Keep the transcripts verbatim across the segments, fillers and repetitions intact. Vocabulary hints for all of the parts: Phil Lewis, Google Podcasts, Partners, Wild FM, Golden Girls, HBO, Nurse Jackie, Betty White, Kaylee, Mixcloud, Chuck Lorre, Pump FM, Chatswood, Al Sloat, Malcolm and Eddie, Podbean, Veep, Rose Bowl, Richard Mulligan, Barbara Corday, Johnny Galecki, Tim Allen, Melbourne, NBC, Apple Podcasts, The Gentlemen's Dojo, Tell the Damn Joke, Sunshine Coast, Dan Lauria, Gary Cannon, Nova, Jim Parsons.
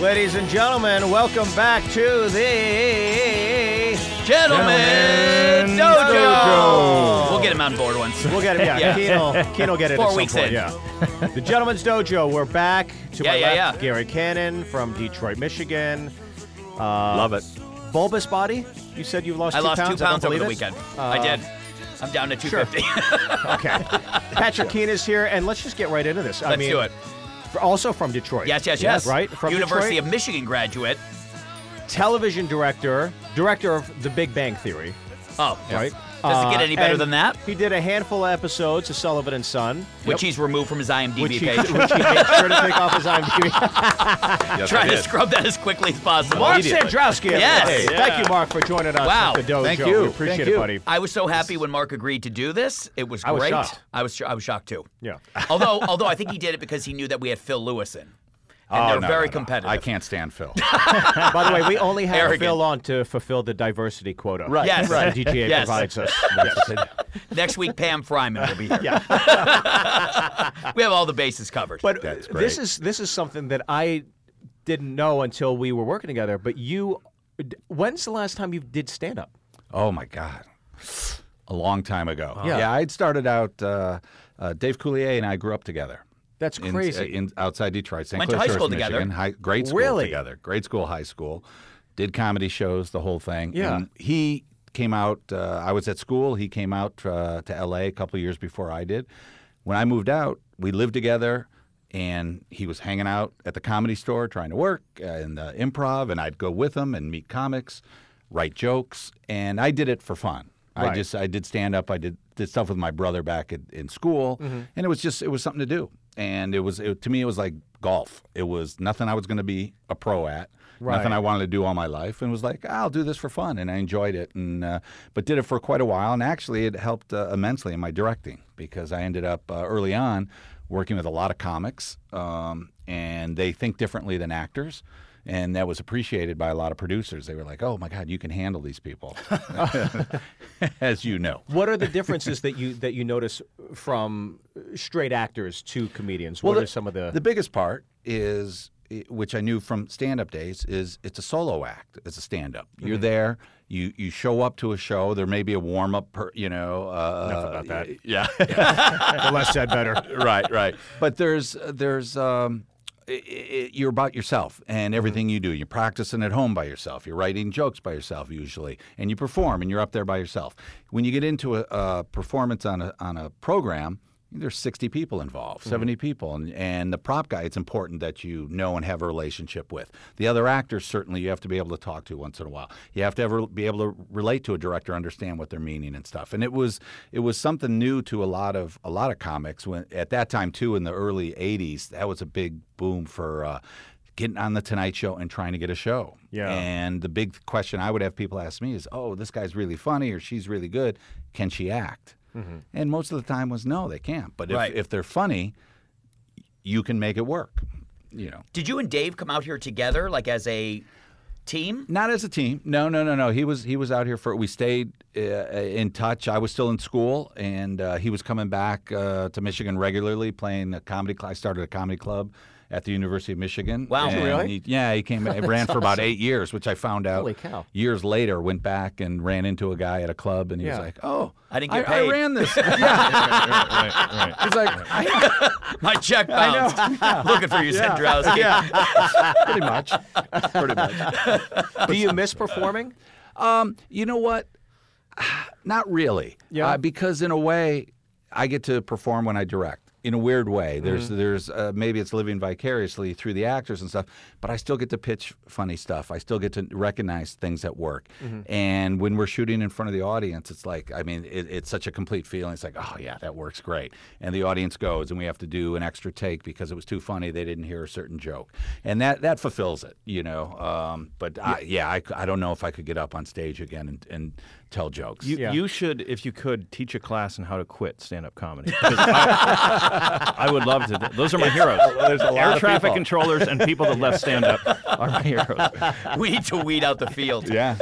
Ladies and gentlemen, welcome back to the Gentlemen's Dojo. Dojo. We'll get him on board once. We'll get him, yeah. yeah. Keen, Keen will get it Four at some weeks point. in. Yeah. The Gentlemen's Dojo, we're back. To yeah, my yeah, left, yeah. Gary Cannon from Detroit, Michigan. Uh, Love it. Bulbous body? You said you lost I two pounds. I lost two pounds over the it. weekend. Uh, I did. I'm down to two fifty. Sure. Okay. Patrick Keen is here, and let's just get right into this. Let's I mean, do it. Also from Detroit. Yes, yes, yes. yes. Right? From University Detroit. of Michigan graduate. Television director. Director of The Big Bang Theory. Oh. Right? Yes. Does it get any better uh, than that? He did a handful of episodes of Sullivan and Son. Which yep. he's removed from his IMDb which he, page. Which he made sure to take off his IMDb. Yes, Trying to scrub that as quickly as possible. Mark Cendrowski. Yes. Hey, yeah. Thank you, Mark, for joining us wow. at the dojo. Thank you. We appreciate Thank you. it, buddy. I was so happy when Mark agreed to do this. It was great. I was shocked. I was, sh I was shocked, too. Yeah. although, although I think he did it because he knew that we had Phil Lewis in. And oh, they're no, very no, no. competitive. I can't stand Phil. By the way, we only have Arrogant. Phil on to fulfill the diversity quota. Right. Yes. Right. The D G A yes. provides us. Yes. Next week, Pam Fryman will be here. Yeah. We have all the bases covered. But That's great. this is this is something that I didn't know until we were working together. But you, when's the last time you did stand up? Oh my God, a long time ago. Oh. Yeah. yeah, I'd started out. Uh, uh, Dave Coulier and I grew up together. That's crazy. In, in, outside Detroit, Saint Went Clair to high Church, school Michigan. Together. High, grade school really? together. Grade school, high school. Did comedy shows, the whole thing. Yeah. And he came out, uh, I was at school. He came out uh, to L A a couple of years before I did. When I moved out, we lived together, and he was hanging out at the Comedy Store trying to work uh, in the improv, and I'd go with him and meet comics, write jokes, and I did it for fun. Right. I just I did stand up. I did, did stuff with my brother back in, in school, mm-hmm. and it was just it was something to do. And it was it, to me it was like golf. It was nothing I was going to be a pro at, right. nothing I wanted to do all my life, and was like I'll do this for fun, and I enjoyed it, and uh, but did it for quite a while, and actually it helped uh, immensely in my directing because I ended up uh, early on working with a lot of comics, um, and they think differently than actors. And that was appreciated by a lot of producers. They were like, "Oh my God, you can handle these people," as you know. What are the differences that you that you notice from straight actors to comedians? Well, what the, are some of the the biggest part is, which I knew from stand-up days, is it's a solo act. It's a stand-up. Mm-hmm. You're there. You you show up to a show. There may be a warm-up. Per, you know. Uh, Enough about that. Yeah. yeah. The less said, better. Right. Right. But there's there's. Um, It, it, you're about yourself and everything you do. You're practicing at home by yourself. You're writing jokes by yourself usually, and you perform, and you're up there by yourself. When you get into a, a performance on a on a program, there's sixty people involved, mm-hmm. seventy people, and and the prop guy. It's important that you know and have a relationship with the other actors. Certainly, you have to be able to talk to once in a while. You have to ever be able to relate to a director, understand what they're meaning and stuff. And it was it was something new to a lot of a lot of comics when at that time too in the early eighties. That was a big boom for uh, getting on the Tonight Show and trying to get a show. Yeah. And the big question I would have people ask me is, "Oh, this guy's really funny, or she's really good. Can she act?" Mm-hmm. And most of the time was, no, they can't. But if, right. if they're funny, you can make it work, you know. Did you and Dave come out here together, like as a team? Not as a team. No, no, no, no. He was he was out here for, we stayed uh, in touch. I was still in school, and uh, he was coming back uh, to Michigan regularly, playing a comedy club. I started a comedy club at the University of Michigan. Wow, and really? He, yeah, he came and ran for awesome. about eight years, which I found out Holy cow. years later, went back and ran into a guy at a club, and he yeah. was like, oh, I didn't get I, paid. I ran this. yeah. Right, right, right. He's like, I, my check bounced. Yeah. Looking for you, yeah. Cendrowski. Yeah. Pretty much. Pretty much. Do you miss performing? Um, you know what? Not really. Yeah. Uh, because in a way, I get to perform when I direct. In a weird way, there's mm-hmm. there's uh, maybe it's living vicariously through the actors and stuff, but I still get to pitch funny stuff. I still get to recognize things at work, mm-hmm. and when we're shooting in front of the audience, it's like I mean, it, it's such a complete feeling. It's like, oh yeah, that works great, and the audience goes, and we have to do an extra take because it was too funny. They didn't hear a certain joke, and that that fulfills it, you know. Um, but yeah, I, yeah, I, I don't know if I could get up on stage again and. and tell jokes. You, yeah. you should, if you could, teach a class on how to quit stand-up comedy. I, I would love to. Those are my heroes. There's a lot Air of traffic people. controllers and people that left stand-up are my heroes. We need to weed out the field. Yeah.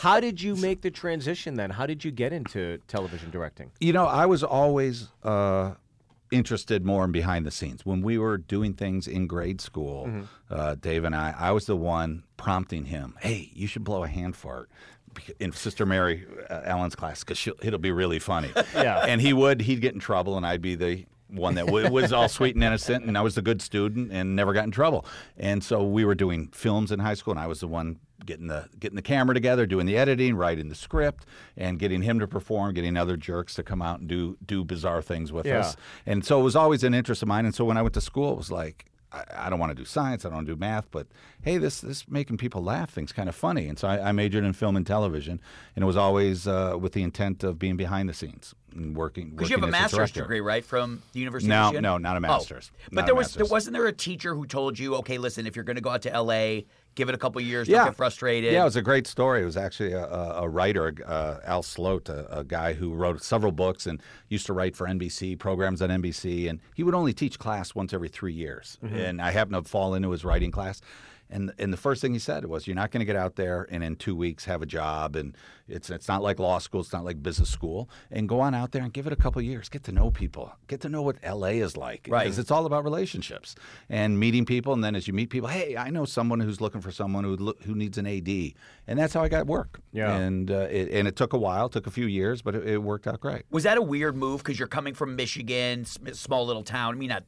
How did you make the transition then? How did you get into television directing? You know, I was always uh, interested more in behind the scenes. When we were doing things in grade school, mm-hmm. uh, Dave and I, I was the one prompting him, hey, you should blow a hand fart in Sister Mary uh, Ellen's class because it'll be really funny. Yeah. And he would. He'd get in trouble, and I'd be the one that w was all sweet and innocent, and I was the good student and never got in trouble. And so we were doing films in high school, and I was the one getting the getting the camera together, doing the editing, writing the script, and getting him to perform, getting other jerks to come out and do do bizarre things with yeah. us. And so it was always an interest of mine. And so when I went to school, it was like, I, I don't want to do science, I don't want to do math, but hey, this this making people laugh thing's kind of funny. And so I, I majored in film and television, and it was always uh, with the intent of being behind the scenes and working. Because you have a master's degree, right, from the University of Michigan? No, no, not a master's. Oh. But there was there wasn't there a teacher who told you, okay, listen, if you're going to go out to L A, give it a couple years, yeah. don't get frustrated. Yeah, it was a great story. It was actually a, a writer, uh, Al Sloat, a, a guy who wrote several books and used to write for N B C, programs on N B C, and he would only teach class once every three years. Mm-hmm. And I happened to fall into his writing class. And, and the first thing he said was, you're not going to get out there and in two weeks have a job. And it's, it's not like law school. It's not like business school. And go on out there and give it a couple of years. Get to know people. Get to know what L A is like. Right. Because it's all about relationships and meeting people. And then as you meet people, hey, I know someone who's looking for someone who, lo who needs an A D. And that's how I got work. Yeah. And, uh, it, and it took a while. It took a few years, but it, it worked out great. Was that a weird move? Because you're coming from Michigan, small little town. I mean, not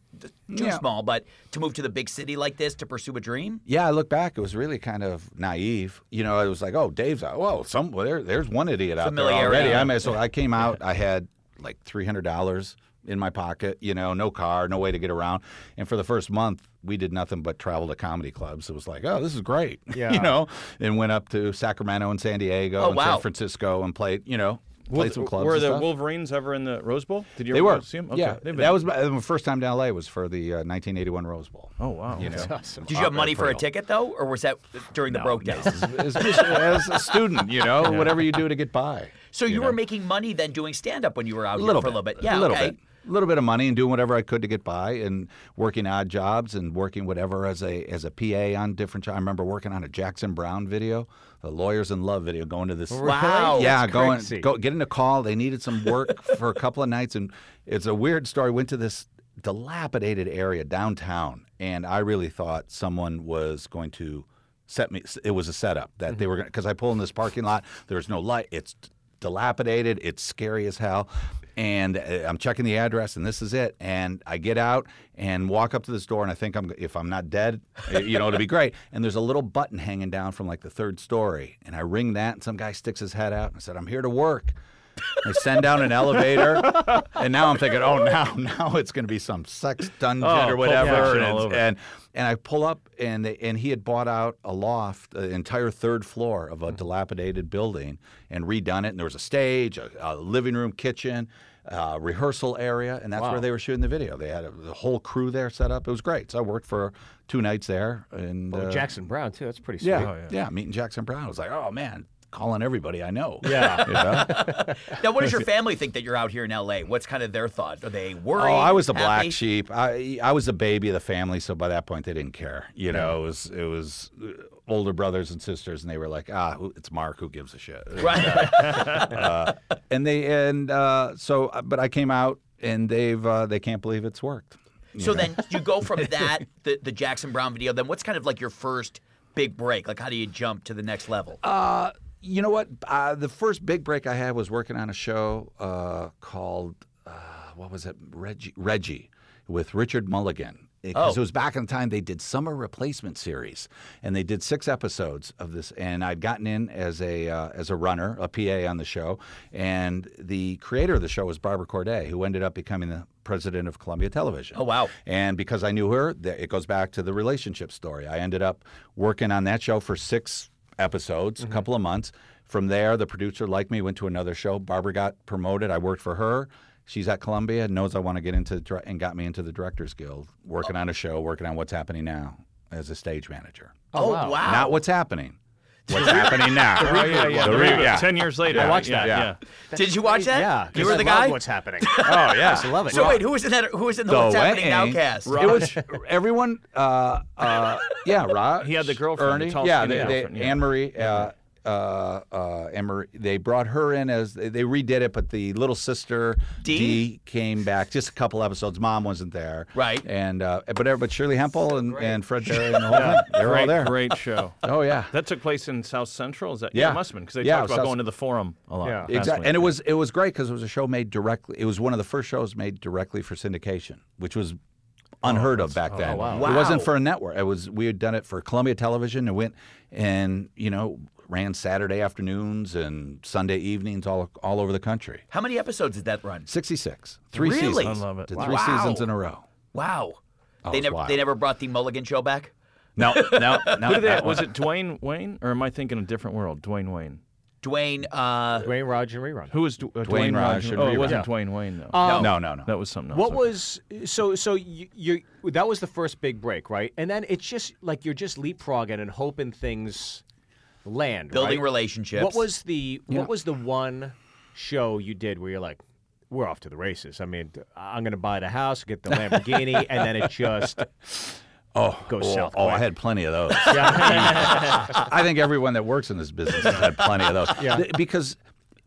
too yeah. small, but to move to the big city like this to pursue a dream? Yeah. I look back, it was really kind of naive. You know, it was like, oh, Dave's out. Whoa, some, there, there's one idiot out there already. I mean, so I came out, I had like three hundred dollars in my pocket, you know, no car, no way to get around. And for the first month, we did nothing but travel to comedy clubs. It was like, oh, this is great, yeah. you know, and went up to Sacramento and San Diego oh, and wow. San Francisco and played, you know. Played some clubs. Were the stuff. Wolverines ever in the Rose Bowl? Did you they ever were. see them? Okay. Yeah, that there. was my first time to L A was for the uh, nineteen eighty-one Rose Bowl. Oh wow, you that's know? awesome. Did you have money for a ticket though, or was that during no, the broke days? No. as, as a student, you know, yeah. whatever you do to get by. So you, you know? were making money then doing stand-up when you were out a here for bit. a little bit. Yeah, a little okay. bit. A little bit of money and doing whatever I could to get by and working odd jobs and working whatever as a as a P A on different jobs. I remember working on a Jackson Browne video, a Lawyers in Love video, going to this. Wow. Yeah, going go, getting a call. They needed some work for a couple of nights. And it's a weird story. Went to this dilapidated area downtown, and I really thought someone was going to set me. It was a setup that mm-hmm. they were going to, because I pull in this parking lot. There's no light. It's dilapidated. It's scary as hell. And I'm checking the address, and this is it. And I get out and walk up to this door, and I think I'm, if I'm not dead, you know, it'll be great. And there's a little button hanging down from, like, the third story. And I ring that, and some guy sticks his head out, and I said, I'm here to work. I send down an elevator, and now I'm thinking, oh, now now it's going to be some sex dungeon oh, or whatever. And, and and I pull up, and they, and he had bought out a loft, an entire third floor of a dilapidated building, and redone it. And there was a stage, a, a living room, kitchen, uh, rehearsal area, and that's wow. where they were shooting the video. They had a, the whole crew there set up. It was great. So I worked for two nights there. And oh, uh, Jackson Browne too. That's pretty sweet. Yeah, oh, yeah. yeah, meeting Jackson Browne. I was like, oh man. Calling everybody I know. Yeah. You know? Now, what does your family think that you're out here in L A? What's kind of their thought? Are they worried? Oh, I was the happy? black sheep. I I was the baby of the family, so by that point they didn't care. You know, it was it was older brothers and sisters, and they were like, ah, it's Mark. Who gives a shit? Right. uh, and they and uh, so, but I came out, and they've uh, they can't believe it's worked. So know? Then you go from that the the Jackson Browne video. Then what's kind of like your first big break? Like, how do you jump to the next level? Uh. You know what? Uh, the first big break I had was working on a show uh, called, uh, what was it? Reggie, Reggie with Richard Mulligan. Because it, oh. it was back in the time they did Summer Replacement Series, and they did six episodes of this. And I'd gotten in as a uh, as a runner, a P A on the show. And the creator of the show was Barbara Corday, who ended up becoming the president of Columbia Television. Oh, wow. And because I knew her, it goes back to the relationship story. I ended up working on that show for six episodes, mm-hmm. a couple of months. From there, the producer liked me, went to another show. Barbara got promoted. I worked for her. She's at Columbia, knows I want to get into, and got me into the Directors Guild, working oh. on a show, working on What's Happening Now as a stage manager. Oh, oh wow. wow. Not What's Happening. What's Happening Now. The reboot. Oh, yeah, yeah. The reboot. Yeah. Ten years later. I watched yeah, that, yeah. yeah. Did you watch that? Yeah. You were I the guy? What's Happening. Oh, yeah. I love it. So, wait, who was in that? Who was in the, the What's Happening Now cast? It was everyone, uh, uh, yeah, Rob. He had the girlfriend. Ernie. The yeah, they, they, girlfriend, yeah, Anne-Marie. Uh, uh, uh, Emery, they brought her in as they, they redid it, but the little sister D? D came back just a couple episodes. Mom wasn't there, right? And uh, but but Shirley Hempel and, and Fred Berry and the whole yeah. thing, they were all there. Great show. Oh yeah, that took place in South Central. Is that yeah, yeah it must have been because they yeah, talked about South... going to the Forum a lot. Yeah, exactly. And it was it was great because it was a show made directly. It was one of the first shows made directly for syndication, which was. Unheard oh, of back then. Oh, wow. Wow. It wasn't for a network. It was we had done it for Columbia Television and went and you know ran Saturday afternoons and Sunday evenings all all over the country. How many episodes did that run? sixty-six. Three really? Seasons. I love it. Did wow. three wow. seasons in a row. Wow. Oh, they never wild. they never brought the Mulligan show back? No, no, no. That was it Dwayne Wayne or am I thinking A Different World? Dwayne Wayne. Dwayne, uh... Dwayne Raj and Rerun. Who was du uh, Dwayne, Dwayne Raj? Oh, it wasn't yeah. Dwayne Wayne, though. Um, no, no, no. That was something else. What okay. was... So, so you, you... That was the first big break, right? And then it's just, like, you're just leapfrogging and hoping things land, Building right? relationships. What was the... Yeah. What was the one show you did where you're like, we're off to the races? I mean, I'm going to buy the house, get the Lamborghini, and then it just... Oh, Go oh, south oh I had plenty of those. Yeah. I think everyone that works in this business has had plenty of those. Yeah. Because,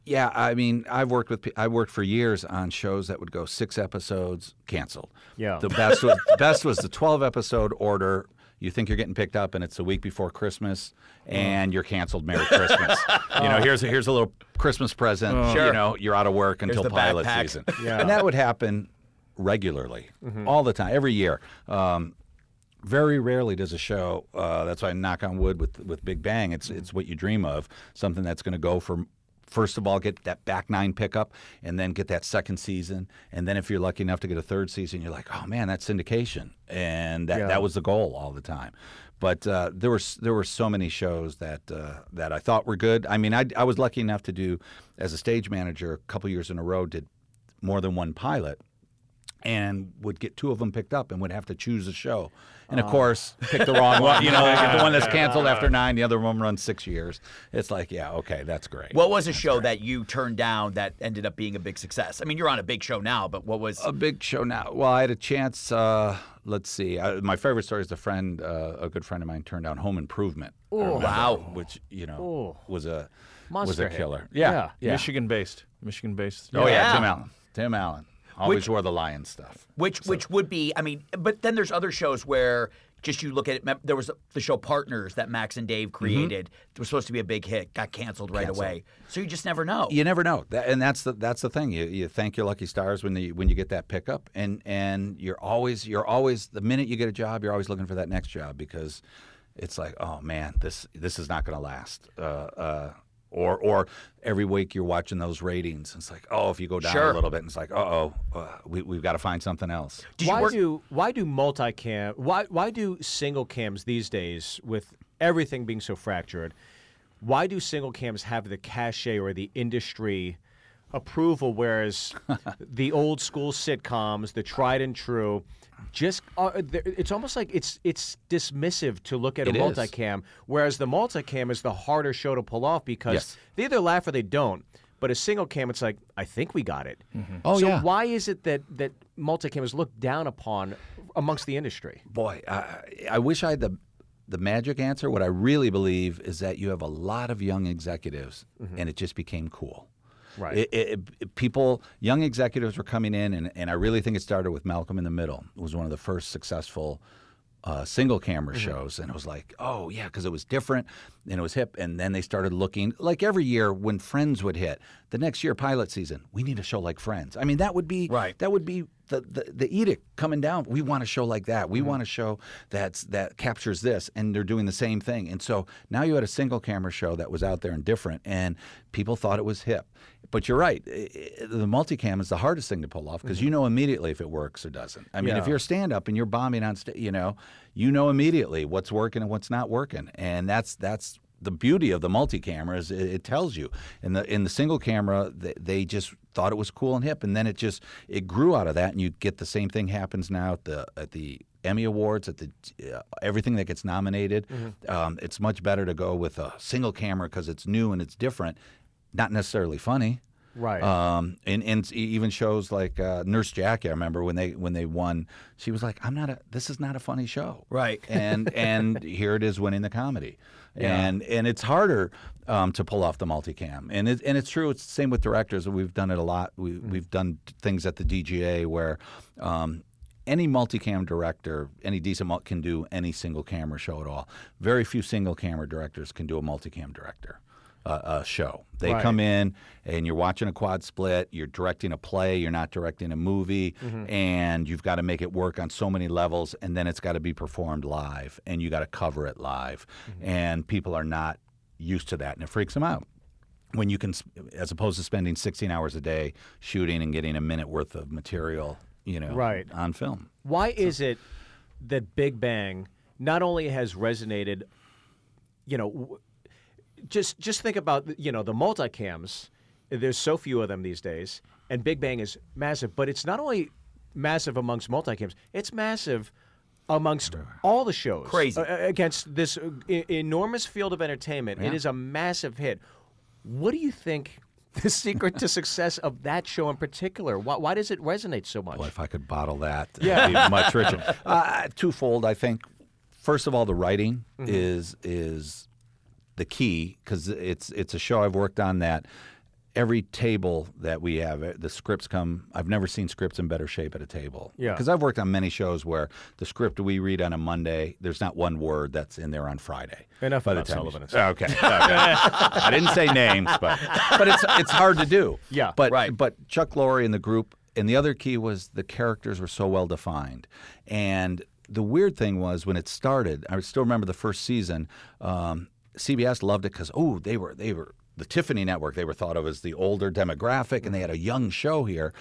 yeah, I mean, I've worked with I worked for years on shows that would go six episodes, canceled. Yeah. The best was, best was the twelve episode order. You think you're getting picked up, and it's the week before Christmas, and you're canceled. Merry Christmas. You know, here's a, here's a little Christmas present. Oh. Sure. You know, you're out of work here's until pilot backpack. Season. Yeah. And that would happen regularly, mm-hmm. all the time, every year. Um, Very rarely does a show. Uh, that's why I knock on wood with with Big Bang. It's it's what you dream of. Something that's going to go from, first of all, get that back nine pickup, and then get that second season, and then if you're lucky enough to get a third season, you're like, oh man, that's syndication, and that yeah. that was the goal all the time. But uh, there were there were so many shows that uh, that I thought were good. I mean, I I was lucky enough to do as a stage manager a couple years in a row did more than one pilot. And would get two of them picked up and would have to choose a show. And, of uh, course, pick the wrong one. You know, like the one that's canceled after nine, the other one runs six years. It's like, yeah, okay, that's great. What was a that's show great. That you turned down that ended up being a big success? I mean, you're on a big show now, but what was... A big show now. Well, I had a chance... Uh, let's see. I, my favorite story is a friend, uh, a good friend of mine turned down Home Improvement. Ooh, remember, wow. Which, you know, Ooh. was a Monster was a killer. Yeah. yeah. yeah. Michigan-based. Michigan-based. Oh, yeah. yeah. Tim Allen. Tim Allen. Always which, wore the lion stuff. Which so. which would be, I mean, but then there's other shows where just you look at it. There was the show Partners that Max and Dave created. Mm-hmm. It was supposed to be a big hit. Got canceled right canceled. away. So you just never know. You never know. That, and that's the that's the thing. You you thank your lucky stars when the when you get that pickup. And and you're always you're always the minute you get a job, you're always looking for that next job because it's like, oh man, this this is not going to last. Uh, uh, Or, or every week you're watching those ratings. It's like, oh, if you go down sure. a little bit, and it's like, uh-oh, uh, we, we've got to find something else. Did why, do, why do multi-cam, why, why do single cams these days, with everything being so fractured, why do single cams have the cachet or the industry approval, whereas the old school sitcoms, the tried and true, just uh, it's almost like it's it's dismissive to look at it a multicam, is. Whereas the multicam is the harder show to pull off because yes. they either laugh or they don't. But a single cam, it's like, I think we got it. Mm-hmm. Oh, so yeah. why is it that, that multicam is looked down upon amongst the industry? Boy, I, I wish I had the, the magic answer. What I really believe is that you have a lot of young executives, mm-hmm. and it just became cool. Right. It, it, it, people, young executives were coming in, and, and I really think it started with Malcolm in the Middle. It was one of the first successful uh, single-camera mm-hmm. shows, and it was like, oh, yeah, because it was different, and it was hip, and then they started looking. Like every year when Friends would hit, the next year pilot season, we need a show like Friends. I mean, that would be right. that would be the, the, the edict coming down. We want a show like that. We mm-hmm. want a show that's, that captures this, and they're doing the same thing. And so now you had a single-camera show that was out there and different, and people thought it was hip. But you're right. The multicam is the hardest thing to pull off because mm-hmm. you know immediately if it works or doesn't. I mean, yeah. if you're stand-up and you're bombing on stage, you know, you know immediately what's working and what's not working. And that's that's the beauty of the multicamera is it, it tells you. In the in the single camera, they, they just thought it was cool and hip, and then it just it grew out of that, and you get the same thing happens now at the at the Emmy Awards, at the uh, everything that gets nominated. Mm-hmm. um, it's much better to go with a single camera because it's new and it's different. Not necessarily funny, right? Um, and and even shows like uh, Nurse Jackie. I remember when they when they won, she was like, "I'm not a. This is not a funny show." Right. And and here it is winning the comedy, yeah. and and it's harder um, to pull off the multicam. And it and it's true. It's the same with directors. We've done it a lot. We mm. we've done things at the D G A where. Um, Any multicam director, any decent mul can do any single camera show at all. Very few single camera directors can do a multicam director uh, uh, show. They right. come in and you're watching a quad split, you're directing a play, you're not directing a movie, mm-hmm. and you've got to make it work on so many levels, and then it's got to be performed live, and you got to cover it live. Mm-hmm. And people are not used to that, and it freaks them out. When you can, as opposed to spending sixteen hours a day shooting and getting a minute worth of material, you know, right. on film. Why so. is it that Big Bang not only has resonated, you know, w just just think about, you know, the multicams, there's so few of them these days, and Big Bang is massive, but it's not only massive amongst multicams, it's massive amongst all the shows. Crazy. Uh, against this uh, enormous field of entertainment. Yeah. It is a massive hit. What do you think... the secret to success of that show in particular? Why, why does it resonate so much? Well, if I could bottle that, yeah. it'd be much richer. Uh, twofold, I think. First of all, the writing mm-hmm. is is the key, because it's it's a show I've worked on that every table that we have, the scripts come. I've never seen scripts in better shape at a table. Yeah, because I've worked on many shows where the script we read on a Monday, there's not one word that's in there on Friday. Enough about Sullivan and Son. Okay, okay. I didn't say names, but but it's it's hard to do. Yeah, but right. but Chuck Lorre and the group, and the other key was the characters were so well defined, and the weird thing was when it started, I still remember the first season. Um, C B S loved it because oh they were they were. The Tiffany Network, they were thought of as the older demographic, and they had a young show here,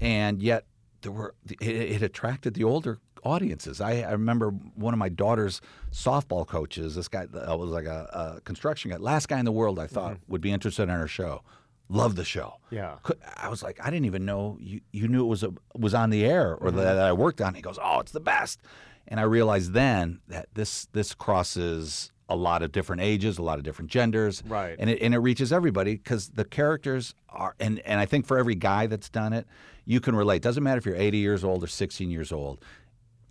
and yet there were it, it attracted the older audiences. I, I remember one of my daughter's softball coaches, this guy uh, was like a, a construction guy, last guy in the world I thought mm-hmm. would be interested in our show. Loved the show. Yeah, I was like, I didn't even know you, you knew it was a, was on the air or mm-hmm. that, that I worked on. He goes, oh, it's the best, and I realized then that this this crosses a lot of different ages, a lot of different genders, right? And it and it reaches everybody because the characters are. And and I think for every guy that's done it, you can relate. Doesn't matter if you're eighty years old or sixteen years old.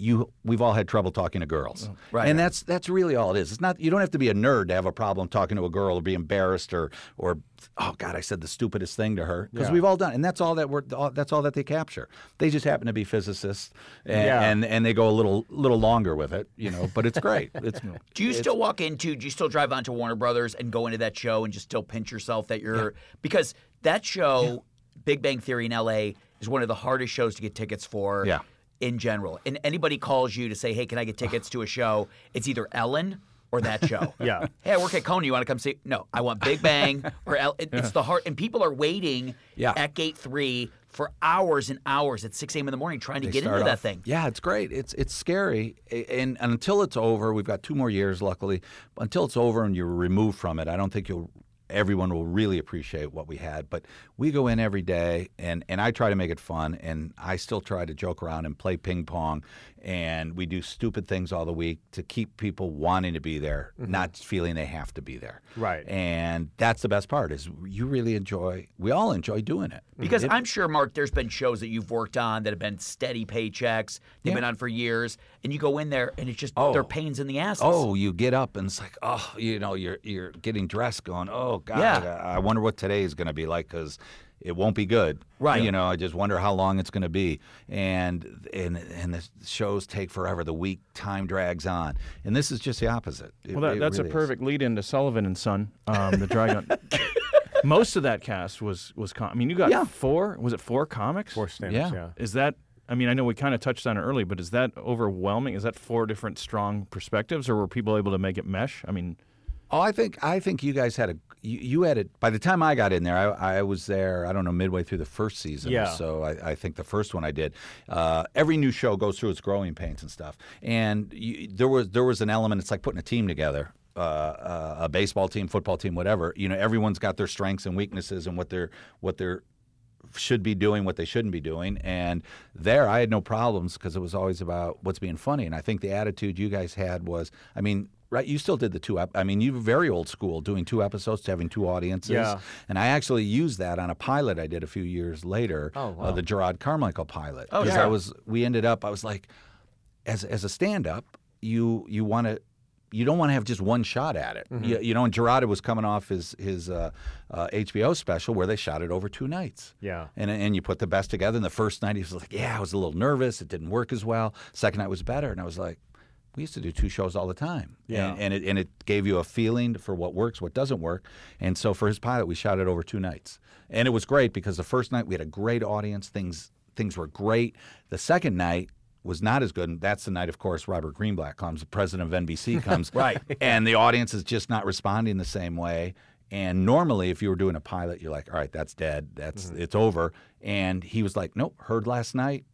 You we've all had trouble talking to girls, right? And that's that's really all it is. It's not you don't have to be a nerd to have a problem talking to a girl or be embarrassed or or oh God, I said the stupidest thing to her because yeah. we've all done. And that's all that we're that's all that they capture. They just happen to be physicists, and yeah. and, and they go a little little longer with it, you know. But it's great. It's do you it's, still walk into? Do you still drive onto Warner Brothers and go into that show and just still pinch yourself that you're yeah. because that show, yeah. Big Bang Theory in L A is one of the hardest shows to get tickets for. Yeah. In general, and anybody calls you to say, "Hey, can I get tickets to a show?" It's either Ellen or that show. yeah. Hey, I work at Kona. You want to come see? No, I want Big Bang or Ellen. It's yeah. the heart, and people are waiting yeah. at gate three for hours and hours at six A M in the morning trying to they get into off. that thing. Yeah, it's great. It's it's scary, and, and until it's over, we've got two more years, luckily. Until it's over and you're removed from it, I don't think you'll. Everyone will really appreciate what we had, but we go in every day, and, and I try to make it fun, and I still try to joke around and play ping pong, and we do stupid things all the week to keep people wanting to be there, mm-hmm. not feeling they have to be there. Right. And that's the best part is you really enjoy, we all enjoy doing it. Because it, I'm sure, Mark, there's been shows that you've worked on that have been steady paychecks, they've yeah. been on for years, and you go in there, and it's just, oh. they're pains in the asses. Oh, you get up, and it's like, oh, you know, you're, you're getting dressed going, oh, God, yeah. I wonder what today is going to be like because it won't be good. Right. You know, I just wonder how long it's going to be. And, and and the shows take forever. The week time drags on. And this is just the opposite. It, well, that, that's really a perfect is. lead into Sullivan and Son, um, the Dragon. Most of that cast was, was com I mean, you got yeah. four, was it four comics? Four stand-ups, yeah. yeah. Is that... I mean, I know we kind of touched on it early, but is that overwhelming? Is that four different strong perspectives, or were people able to make it mesh? I mean... Oh, I think I think you guys had a you, you had it by the time I got in there. I, I was there. I don't know midway through the first season. Yeah. So I, I think the first one I did. Uh, every new show goes through its growing pains and stuff. And you, there was there was an element. It's like putting a team together. Uh, a baseball team, football team, whatever. You know, everyone's got their strengths and weaknesses and what they're what they're. should be doing, what they shouldn't be doing, and there I had no problems because it was always about what's being funny. And I think the attitude you guys had was, I mean, Right, you still did the two. I mean, you were very old school, doing two episodes, having two audiences. Yeah. And I actually used that on a pilot I did a few years later, oh, wow. uh, the Jerrod Carmichael pilot. Oh, yeah. Because I was, we ended up, I was like, as as a stand-up, you you want to, you don't want to have just one shot at it. Mm-hmm. you, you know, and Jerrod was coming off his his uh, uh, H B O special where they shot it over two nights. Yeah. And and you put the best together. And the first night he was like, yeah, I was a little nervous. It didn't work as well. Second night was better, and I was like, we used to do two shows all the time, yeah. and, and it and it gave you a feeling for what works, what doesn't work, and so for his pilot, we shot it over two nights, and it was great because the first night we had a great audience, things things were great. The second night was not as good, and that's the night, of course, Robert Greenblatt comes, the president of N B C comes, right, and the audience is just not responding the same way. And normally, if you were doing a pilot, you're like, all right, that's dead, that's mm-hmm. it's over. And he was like, nope, heard last night,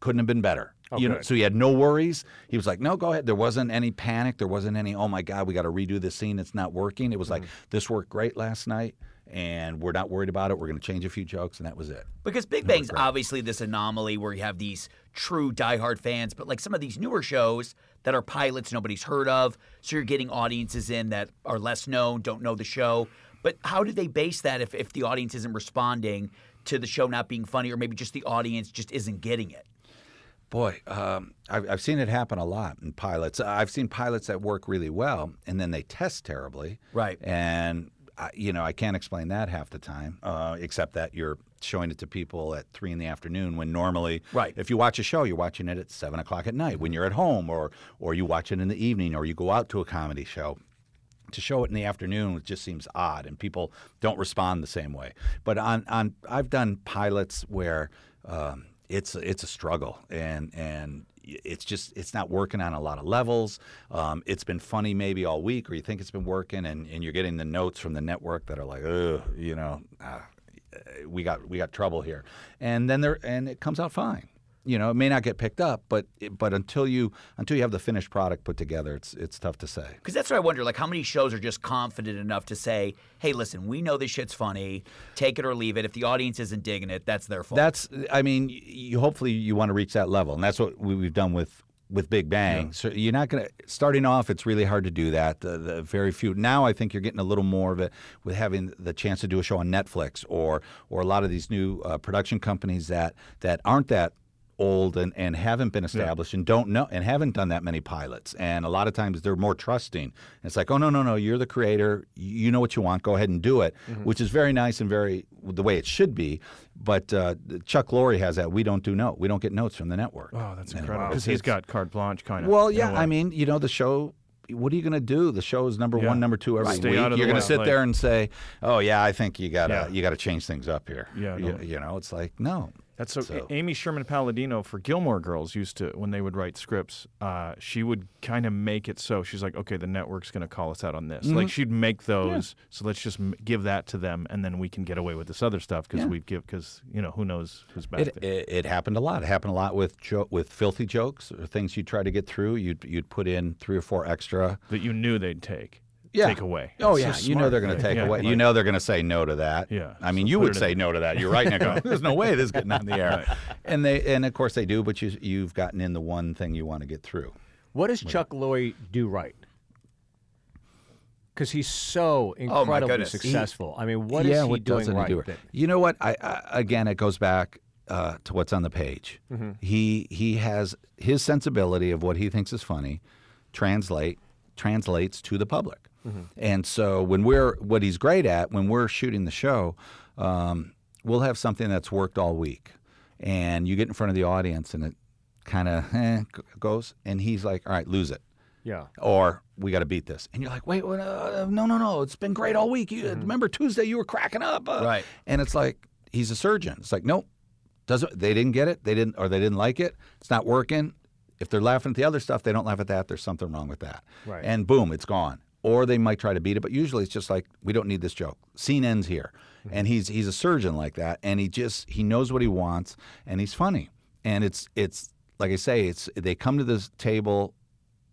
couldn't have been better. Oh, you know, so he had no worries. He was like, no, go ahead. There wasn't any panic. There wasn't any, oh, my God, we got to redo this scene. It's not working. It was mm-hmm. like, this worked great last night, and we're not worried about it. We're going to change a few jokes, and that was it. Because Big Bang's obviously this anomaly where you have these true diehard fans, but like some of these newer shows that are pilots nobody's heard of, so you're getting audiences in that are less known, don't know the show. But how do they base that if, if the audience isn't responding to the show not being funny, or maybe just the audience just isn't getting it? Boy, um, I've, I've seen it happen a lot in pilots. I've seen pilots that work really well, and then they test terribly. Right. And, I, you know, I can't explain that half the time, uh, except that you're showing it to people at three in the afternoon when normally, right. if you watch a show, you're watching it at seven o'clock at night when you're at home, or, or you watch it in the evening, or you go out to a comedy show. To show it in the afternoon just seems odd, and people don't respond the same way. But on, on I've done pilots where um, – It's it's a struggle, and and it's just it's not working on a lot of levels. Um, it's been funny maybe all week, or you think it's been working, and, and you're getting the notes from the network that are like, ugh, you know, ah, we got we got trouble here, and then there and it comes out fine. You know, it may not get picked up, but but until you until you have the finished product put together, it's it's tough to say. Because that's what I wonder, like how many shows are just confident enough to say, hey, listen, we know this shit's funny, take it or leave it. If the audience isn't digging it, that's their fault. That's, I mean, you, hopefully you want to reach that level, and that's what we've done with with Big Bang. Yeah. So you're not going to, starting off, it's really hard to do that. The, the very few, now I think you're getting a little more of it with having the chance to do a show on Netflix, or or a lot of these new uh, production companies that that aren't that old and, and haven't been established, yeah. and don't know and haven't done that many pilots, and a lot of times they're more trusting, and it's like, oh no no no you're the creator, you know what you want, go ahead and do it, mm-hmm. which is very nice and very the way it should be. But uh, Chuck Lorre has that, we don't do no we don't get notes from the network. Oh, that's incredible, because he's got carte blanche kind of. Well, yeah, I mean, you know, the show, what are you going to do? The show is number yeah. one, number two every Stay week. You're going to sit like, there and say, oh yeah, I think you gotta yeah. you gotta change things up here. Yeah, no. you, you know, it's like, no. That's so, so. Amy Sherman-Palladino for Gilmore Girls used to, when they would write scripts, uh, she would kind of make it so she's like, okay, the network's going to call us out on this. Mm-hmm. Like she'd make those, yeah. so let's just give that to them, and then we can get away with this other stuff because yeah. we give because you know who knows who's back it, there. It, it happened a lot. It happened a lot with jo with filthy jokes or things you try to get through. You'd you'd put in three or four extra that you knew they'd take. Yeah. Take away. Oh, it's yeah. So you know they're going to take yeah, away. Like, you know they're going to say no to that. Yeah. I mean, so you would say no to that. You're right, Nico. There's no way this is getting on the air. Right. And they, and of course they do. But you, you've gotten in the one thing you want to get through. What does Chuck Lorre do right? Because he's so incredibly oh successful. He, I mean, what yeah, is he what doing right? He do right? You know what? I, I again, it goes back uh, to what's on the page. Mm-hmm. He he has his sensibility of what he thinks is funny, translate translates to the public. Mm-hmm. And so when we're what he's great at, when we're shooting the show, um, we'll have something that's worked all week, and you get in front of the audience, and it kind of eh, goes, and he's like, "All right, lose it," yeah, or "We got to beat this," and you're like, "Wait, what, uh, no, no, no, it's been great all week. You mm-hmm. remember Tuesday? You were cracking up, uh, right?" And it's like he's a surgeon. It's like, nope, doesn't they didn't get it? They didn't, or they didn't like it. It's not working. If they're laughing at the other stuff, they don't laugh at that. There's something wrong with that, right? And boom, it's gone. Or they might try to beat it, but usually it's just like, we don't need this joke. Scene ends here. And he's he's a surgeon like that, and he just he knows what he wants, and he's funny. And it's it's like I say, it's they come to this table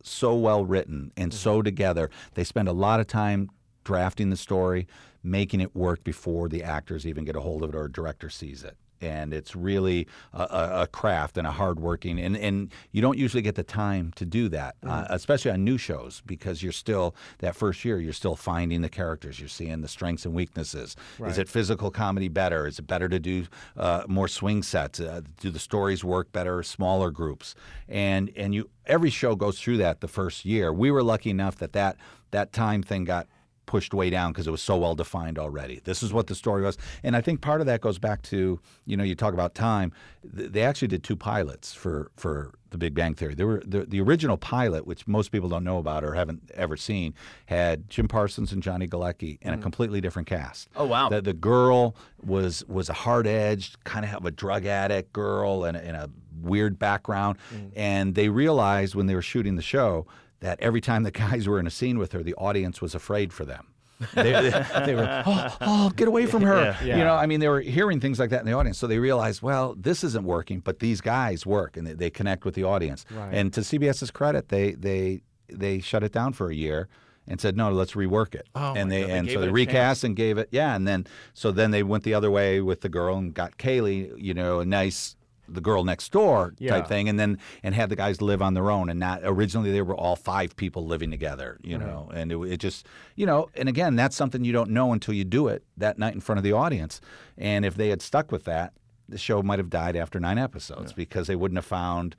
so well written and so together. They spend a lot of time drafting the story, making it work before the actors even get a hold of it or a director sees it. and it's really a, a craft and a hardworking, and, and you don't usually get the time to do that, mm-hmm. uh, especially on new shows, because you're still, that first year, you're still finding the characters, you're seeing the strengths and weaknesses. Right. Is it physical comedy better? Is it better to do uh, more swing sets? Uh, do the stories work better, smaller groups? And, and you every show goes through that the first year. We were lucky enough that that, that time thing got pushed way down because it was so well defined already. This is what the story was. And I think part of that goes back to, you know, you talk about time. They actually did two pilots for, for The Big Bang Theory. There were the, the original pilot, which most people don't know about or haven't ever seen, had Jim Parsons and Johnny Galecki and mm. a completely different cast. Oh, wow. The, the girl was was a hard-edged, kind of have a drug addict girl and, and a weird background. Mm. And they realized when they were shooting the show that every time the guys were in a scene with her, the audience was afraid for them. They, they, they were, oh, oh, get away from her. Yeah, yeah. You know, I mean, they were hearing things like that in the audience. So they realized, well, this isn't working, but these guys work, and they, they connect with the audience. Right. And to C B S's credit, they they they shut it down for a year and said, no, let's rework it. Oh, and they, God, they and so they recast chance. and gave it, yeah. And then so then they went the other way with the girl and got Kaylee, you know, a nice... The Girl Next Door type yeah. thing, and then and had the guys live on their own, and not originally they were all five people living together, you right. know, and it, it just, you know, and again, that's something you don't know until you do it that night in front of the audience. And if they had stuck with that, the show might have died after nine episodes yeah. because they wouldn't have found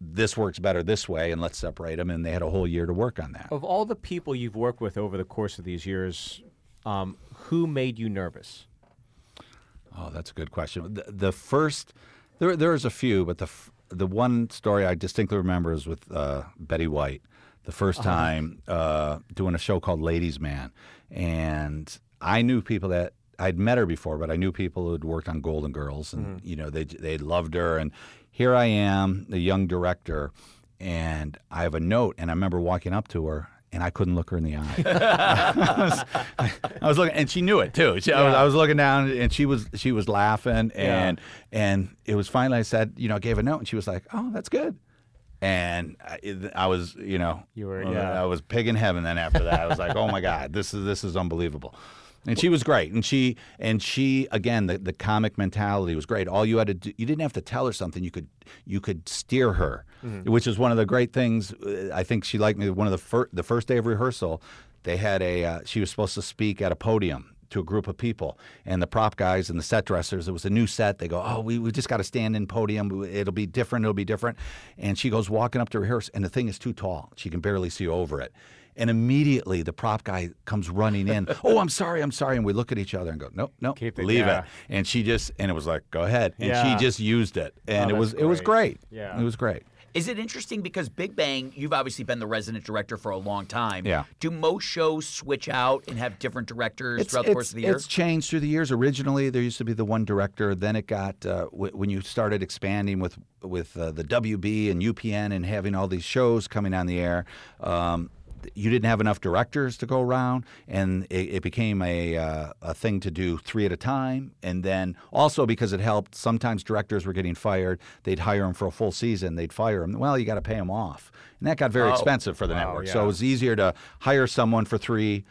this works better this way and let's separate them, and they had a whole year to work on that. Of all the people you've worked with over the course of these years, um, who made you nervous? Oh, that's a good question. The, the first... There, there's a few, but the the one story I distinctly remember is with uh, Betty White, the first time uh, doing a show called Ladies Man, and I knew people that I'd met her before, but I knew people who had worked on Golden Girls, and mm-hmm. you know they they loved her, and here I am, the young director, and I have a note, and I remember walking up to her. And I couldn't look her in the eye. I, was, I, I was looking, and she knew it too. She, yeah. I, was, I was looking down, and she was she was laughing, and yeah. and it was finally I said, you know, I gave a note, and she was like, "Oh, that's good." And I, I was, you know, you were, well, yeah. I was pig in heaven. Then after that, I was like, "Oh my God, this is this is unbelievable." And she was great, and she and she again the, the comic mentality was great. All you had to do, you didn't have to tell her something. You could you could steer her, mm-hmm. which is one of the great things. I think she liked me. One of the fir the first day of rehearsal, they had a uh, she was supposed to speak at a podium to a group of people, and the prop guys and the set dressers. It was a new set. They go, oh, we we just got to stand in podium. It'll be different. It'll be different. And she goes walking up to rehearse, and the thing is too tall. She can barely see over it. And immediately the prop guy comes running in. Oh, I'm sorry, I'm sorry. And we look at each other and go, nope, nope, Keep it, leave yeah. it. And she just, and it was like, go ahead. And yeah. she just used it. And oh, it was great. It was great. Yeah. It was great. Is it interesting because Big Bang, you've obviously been the resident director for a long time. Yeah. Do most shows switch out and have different directors it's, throughout the course of the year? It's changed through the years. Originally, there used to be the one director. Then it got, uh, w when you started expanding with, with uh, the W B and U P N and having all these shows coming on the air, um, you didn't have enough directors to go around, and it, it became a, uh, a thing to do three at a time. And then also because it helped, sometimes directors were getting fired. They'd hire them for a full season. They'd fire them. Well, you got to pay them off. And that got very oh. expensive for the wow, network. Yeah. So it was easier to hire someone for three,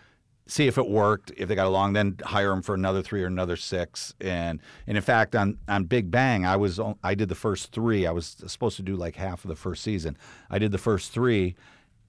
see if it worked, if they got along, then hire them for another three or another six. And, and in fact, on, on Big Bang, I, was, I did the first three. I was supposed to do like half of the first season. I did the first three.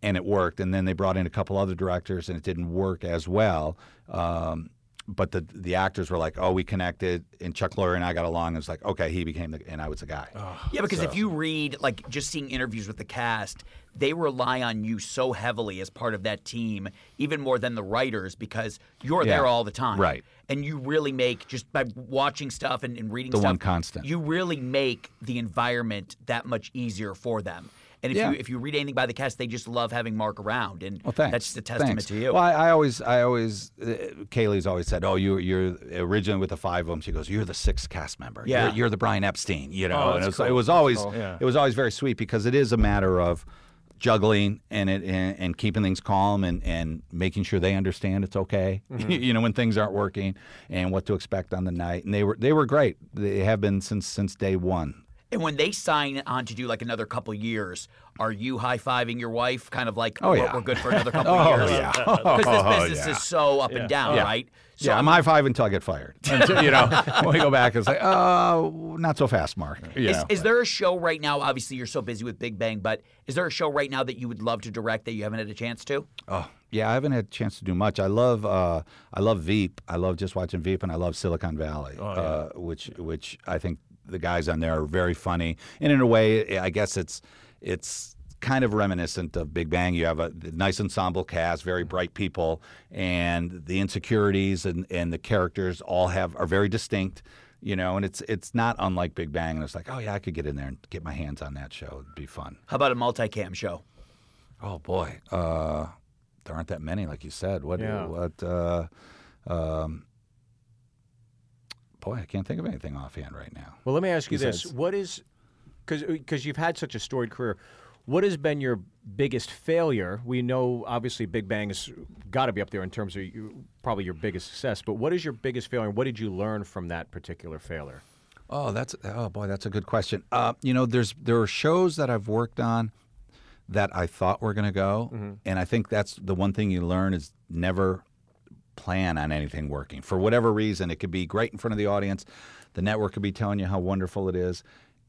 And it worked, and then they brought in a couple other directors, and it didn't work as well. Um, but the the actors were like, "Oh, we connected," and Chuck Lorre and I got along. It was like, "Okay, he became the," and I was the guy. Oh, yeah, because so. if you read, like, just seeing interviews with the cast, they rely on you so heavily as part of that team, even more than the writers, because you're yeah. there all the time, right? And you really make, just by watching stuff and, and reading the stuff, one constant. You really make the environment that much easier for them. And if yeah. you if you read anything by the cast, they just love having Mark around, and well, that's just a testament thanks. to you. Well, I, I always, I always, uh, Kaylee's always said, "Oh, you, you're originally with the five of them." She goes, "You're the sixth cast member. Yeah, you're, you're the Brian Epstein." You know, oh, and it was, cool. it was always, cool. yeah. it was always very sweet because it is a matter of juggling and it and, and keeping things calm and and making sure they understand it's okay. Mm-hmm. You know, when things aren't working and what to expect on the night. And they were they were great. They have been since since day one. And when they sign on to do like another couple years, are you high-fiving your wife, kind of like, oh, yeah. well, we're good for another couple oh, years? Yeah. Oh, yeah. Because this business oh, yeah. is so up yeah. and down, yeah. right? So yeah, I'm high-fiving until I get fired. Until, you know, when we go back, it's like, oh, not so fast, Mark. You is, is there a show right now, obviously you're so busy with Big Bang, but is there a show right now that you would love to direct that you haven't had a chance to? Oh, yeah, I haven't had a chance to do much. I love uh, I love Veep. I love just watching Veep, and I love Silicon Valley, oh, yeah. uh, which which I think the guys on there are very funny. And in a way, I guess it's it's kind of reminiscent of Big Bang. You have a nice ensemble cast, very bright people, and the insecurities and, and the characters all have are very distinct, you know, and it's it's not unlike Big Bang. And it's like, oh, yeah, I could get in there and get my hands on that show. It'd be fun. How about a multicam show? Oh, boy. Uh, there aren't that many, like you said. What? Yeah. What? Uh, um, boy, I can't think of anything offhand right now. Well, let me ask you this. What is... Because you've had such a storied career, what has been your biggest failure? We know, obviously, Big Bang has got to be up there in terms of you, probably your biggest success. But what is your biggest failure? What did you learn from that particular failure? Oh, that's oh boy, that's a good question. Uh, you know, there's there are shows that I've worked on that I thought were going to go, mm-hmm. and I think that's the one thing you learn is never plan on anything working for whatever reason. It could be great in front of the audience, the network could be telling you how wonderful it is.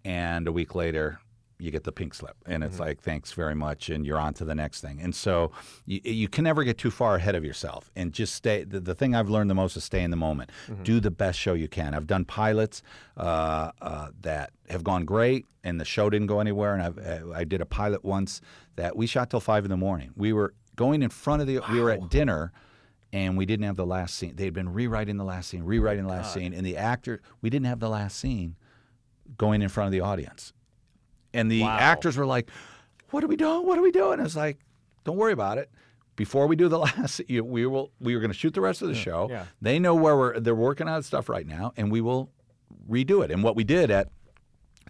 And a week later, you get the pink slip. And it's mm-hmm. like, thanks very much, and you're on to the next thing. And so you, you can never get too far ahead of yourself. And just stay. The, the thing I've learned the most is stay in the moment. Mm-hmm. Do the best show you can. I've done pilots uh, uh, that have gone great, and the show didn't go anywhere. And I've, I did a pilot once that we shot till five in the morning. We were going in front of the wow. – we were at dinner – and we didn't have the last scene. They had been rewriting the last scene, rewriting the last God. scene. And the actor – we didn't have the last scene. Going in front of the audience. And the wow. actors were like, what are we doing? What are we doing? I was like, don't worry about it. Before we do the last, you, we will. We were going to shoot the rest of the yeah. show. Yeah. They know where we're, they're working on stuff right now, and we will redo it. And what we did at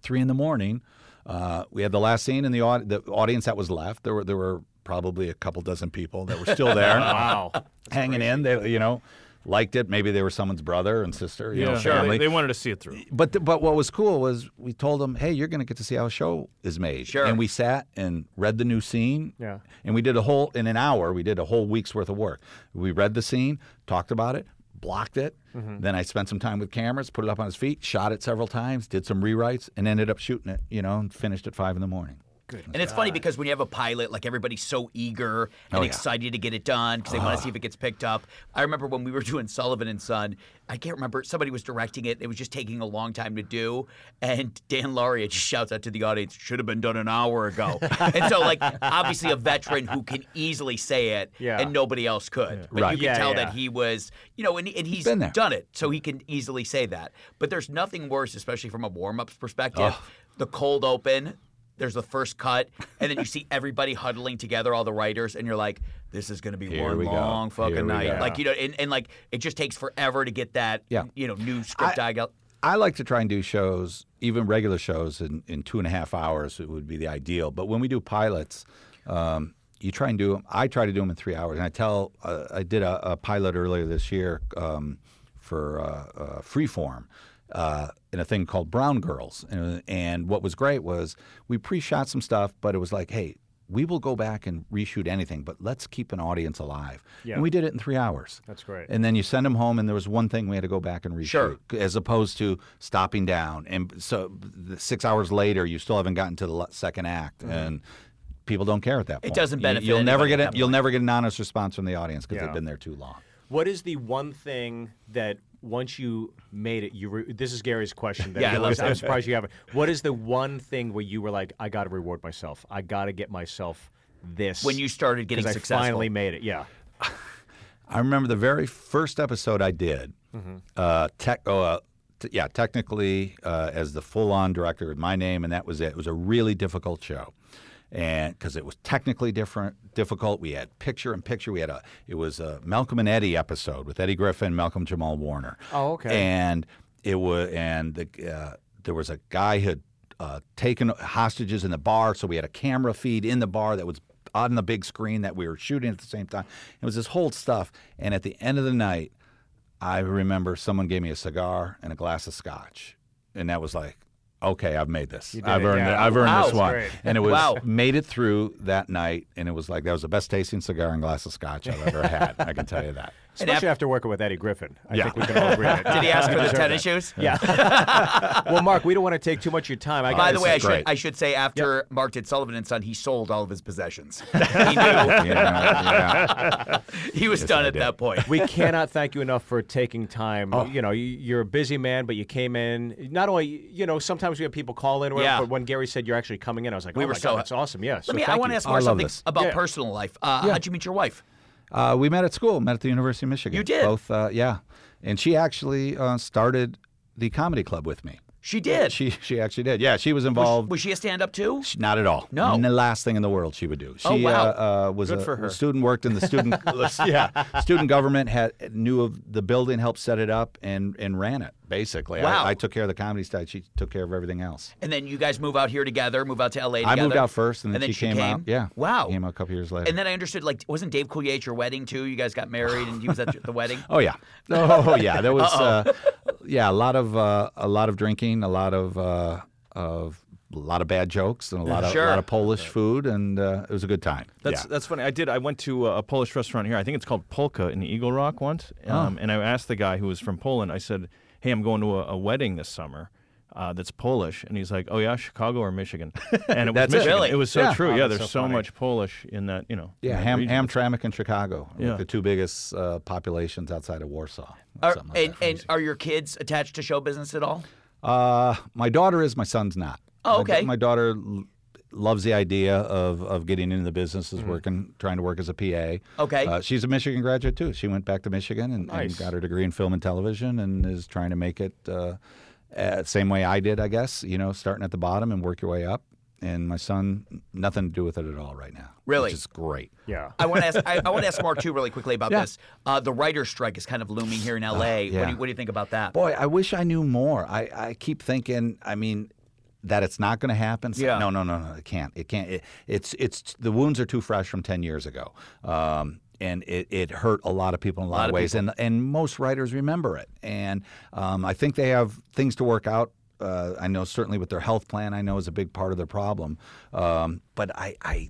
three in the morning, uh, we had the last scene in the, aud the audience that was left. There were, there were probably a couple dozen people that were still there. wow. That's hanging crazy. in, they, you know. Liked it. Maybe they were someone's brother and sister, you yeah, know, sure. family. They, they wanted to see it through. But the, but what was cool was we told them, hey, you're going to get to see how a show is made. Sure. And we sat and read the new scene. Yeah. And we did a whole, in an hour, we did a whole week's worth of work. We read the scene, talked about it, blocked it. Mm-hmm. Then I spent some time with cameras, put it up on his feet, shot it several times, did some rewrites, and ended up shooting it, you know, and finished at five in the morning. Good and God. It's funny because when you have a pilot, like everybody's so eager and oh, yeah. excited to get it done because they uh. want to see if it gets picked up. I remember when we were doing Sullivan and Son, I can't remember, somebody was directing it. It was just taking a long time to do. And Dan Lauria just shouts out to the audience, should have been done an hour ago. and so, like, obviously a veteran who can easily say it yeah. and nobody else could. Yeah. But right. you can yeah, tell yeah. that he was, you know, and, and he's been there. Done it. So he can easily say that. But there's nothing worse, especially from a warm-ups perspective, oh. the cold open. There's the first cut, and then you see everybody huddling together, all the writers, and you're like, this is going to be Here one long go. fucking night. Go. Like, you know, and, and like, it just takes forever to get that, yeah. you know, new script I, out. I like to try and do shows, even regular shows, in, in two and a half hours it would be the ideal. But when we do pilots, um, you try and do them. I try to do them in three hours. And I tell, uh, I did a, a pilot earlier this year um, for uh, uh, Freeform. Uh, in a thing called Brown Girls. And, and what was great was we pre-shot some stuff, but it was like, hey, we will go back and reshoot anything, but let's keep an audience alive. Yeah. And we did it in three hours. That's great. And then you send them home, and there was one thing we had to go back and reshoot, sure. as opposed to stopping down. And so six hours later, you still haven't gotten to the second act. Mm-hmm. And people don't care at that point. It doesn't benefit you, you'll never get a, You'll never get an honest response from the audience because yeah. they've been there too long. What is the one thing that... Once you made it, you re this is Gary's question. That yeah, I love that. I'm surprised you haven't. What is the one thing where you were like, I got to reward myself. I got to get myself this. When you started getting successful. I finally made it, yeah. I remember the very first episode I did, mm-hmm. uh, tech, oh, uh, t yeah, technically uh, as the full-on director with my name, and that was it. It was a really difficult show. And because it was technically different, difficult, we had picture in picture. We had a it was a Malcolm and Eddie episode with Eddie Griffin, Malcolm Jamal Warner. Oh, okay. And it was and the uh, there was a guy who had uh, taken hostages in the bar, so we had a camera feed in the bar that was on the big screen that we were shooting at the same time. It was this whole stuff. And at the end of the night, I remember someone gave me a cigar and a glass of scotch, and that was like. okay, I've made this. I've earned it. Yeah. I've earned wow, this one. Great. And it was wow. made it through that night, and it was like, that was the best tasting cigar and glass of scotch I've ever had. I can tell you that. Especially after working with Eddie Griffin. I yeah. think we can all agree. Did he ask for the tennis shoes? Yeah. Well, Mark, we don't want to take too much of your time. I By the way, I should, I should say after yep. Mark did Sullivan and Son, he sold all of his possessions. He knew. Yeah, yeah. He was yes, done I at did. that point. We cannot thank you enough for taking time. Oh. You know, you're a busy man, but you came in. Not only, you know, sometimes we have people call in, or yeah. but when Gary said you're actually coming in, I was like, oh, we were my so God, that's awesome. Yes. Yeah, so I want to ask Mark something this. about yeah. personal life. Uh, yeah. How'd you meet your wife? Uh, we met at school, met at the University of Michigan. You did? Both, uh, yeah. And she actually uh, started the comedy club with me. She did? She she actually did. Yeah, she was involved. Was she, was she a stand-up too? She, not at all. No. And the last thing in the world she would do. She, oh, wow. Uh, uh, was Good a, for her. student, worked in the student yeah, student government, had knew of the building, helped set it up, and, and ran it, basically. Wow. I, I took care of the comedy side. She took care of everything else. And then you guys move out here together, move out to L A together? I moved out first, and then, and then she, she came, came out. Yeah. Wow. She came out a couple years later. And then I understood, like, wasn't Dave Coulier at your wedding too? You guys got married, and he was at the wedding? Oh, yeah. Oh, yeah. There was, uh, yeah, a lot of, uh, a lot of drinking. A lot of uh, of a lot of bad jokes and a lot of sure. a lot of Polish food, and uh, it was a good time. That's yeah. that's funny. I did. I went to a Polish restaurant here. I think it's called Polka in Eagle Rock once, um, oh. and I asked the guy who was from Poland. I said, "Hey, I'm going to a, a wedding this summer uh, that's Polish," and he's like, "Oh yeah, Chicago or Michigan?" And it was Michigan. It, really? It was so yeah. true. Oh, yeah, there's so, so much Polish in that. You know. Yeah, Ham, Hamtramck and Chicago, yeah. like the two biggest uh, populations outside of Warsaw. Are, like and, and are your kids attached to show business at all? Uh, my daughter is, my son's not. Oh, okay. My, my daughter l loves the idea of, of getting into the business, is mm. working, trying to work as a P A. Okay. Uh, she's a Michigan graduate, too. She went back to Michigan and, nice. and got her degree in film and television, and is trying to make it the uh, uh, same way I did, I guess, you know, starting at the bottom and work your way up. And my son, nothing to do with it at all right now. Really? Which is great. Yeah. I want to ask I, I want to ask Mark, too, really quickly about yeah. this. Uh, the writer's strike is kind of looming here in L A. Uh, yeah. what, do you, what do you think about that? Boy, I wish I knew more. I, I keep thinking, I mean, that it's not going to happen. So, yeah. No, no, no, no, it can't. It can't. It, it's, it's, the wounds are too fresh from ten years ago. Um, and it, it hurt a lot of people in a lot, a lot of ways. People. And, and most writers remember it. And um, I think they have things to work out. Uh, I know certainly with their health plan, I know is a big part of their problem. Um, but I, I,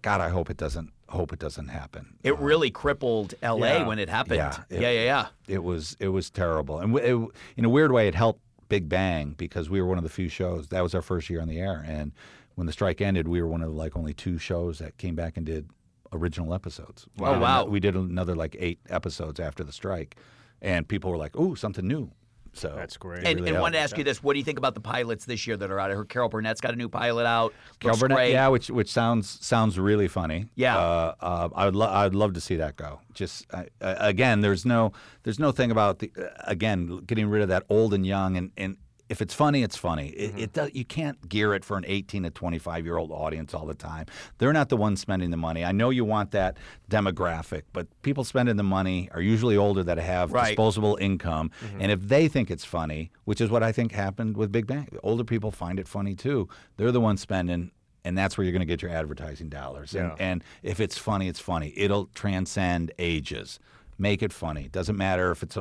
God, I hope it doesn't. Hope it doesn't happen. It um, really crippled L A yeah, when it happened. Yeah, it, yeah, yeah, yeah. It was it was terrible, and it, in a weird way, it helped Big Bang because we were one of the few shows that was our first year on the air. And when the strike ended, we were one of the, like only two shows that came back and did original episodes. Wow. Oh wow! We did another like eight episodes after the strike, and people were like, "Ooh, something new." So that's great. And, really and I wanted to ask you this: what do you think about the pilots this year that are out? I heard Carol Burnett's got a new pilot out. Carol Burnett, great. yeah, which which sounds sounds really funny. Yeah, uh, uh, I would I would love to see that go. Just I, uh, again, there's no there's no thing about the uh, again getting rid of that old and young, and and if it's funny, it's funny. It, mm-hmm. it does, you can't gear it for an eighteen to twenty-five year old audience all the time. They're not the ones spending the money. I know you want that demographic, but people spending the money are usually older that have right. disposable income. Mm-hmm. And if they think it's funny, which is what I think happened with Big Bang, older people find it funny too. They're the ones spending, and that's where you're going to get your advertising dollars. Yeah. And, and if it's funny, it's funny. It'll transcend ages. Make it funny. Doesn't matter if it's.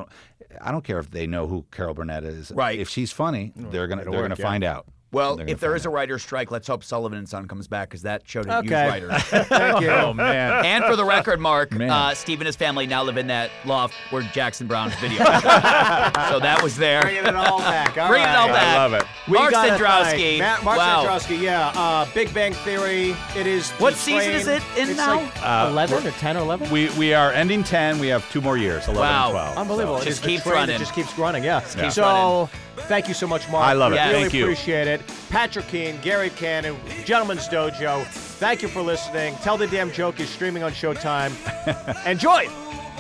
I don't care if they know who Carol Burnett is. Right. If she's funny, they're gonna they're gonna find out. Well, if there is a writer's strike, let's hope Sullivan and Son comes back because that showed a huge writer. Thank you. Oh man. And for the record, Mark, uh, Steve and his family now live in that loft where Jackson Browne's video. So that was there. Bringing it all back. All Bringing right. it all back. I love it. Mark Cendrowski. Matt, Mark wow. Cendrowski. Yeah. Uh, Big Bang Theory. It is. What season is it in it's now? Like, uh, eleven or ten or eleven? We we are ending ten. We have two more years. Eleven. Wow. And twelve. Unbelievable. So it just keeps running. It just keeps running. Yeah. Just yeah. Keeps so running. Thank you so much, Mark. I love it. Yeah. Really thank you. Appreciate it. Patrick Keane, Gary Cannon, Gentlemen's Dojo. Thank you for listening. Tell the Damn Joke is streaming on Showtime. Enjoy.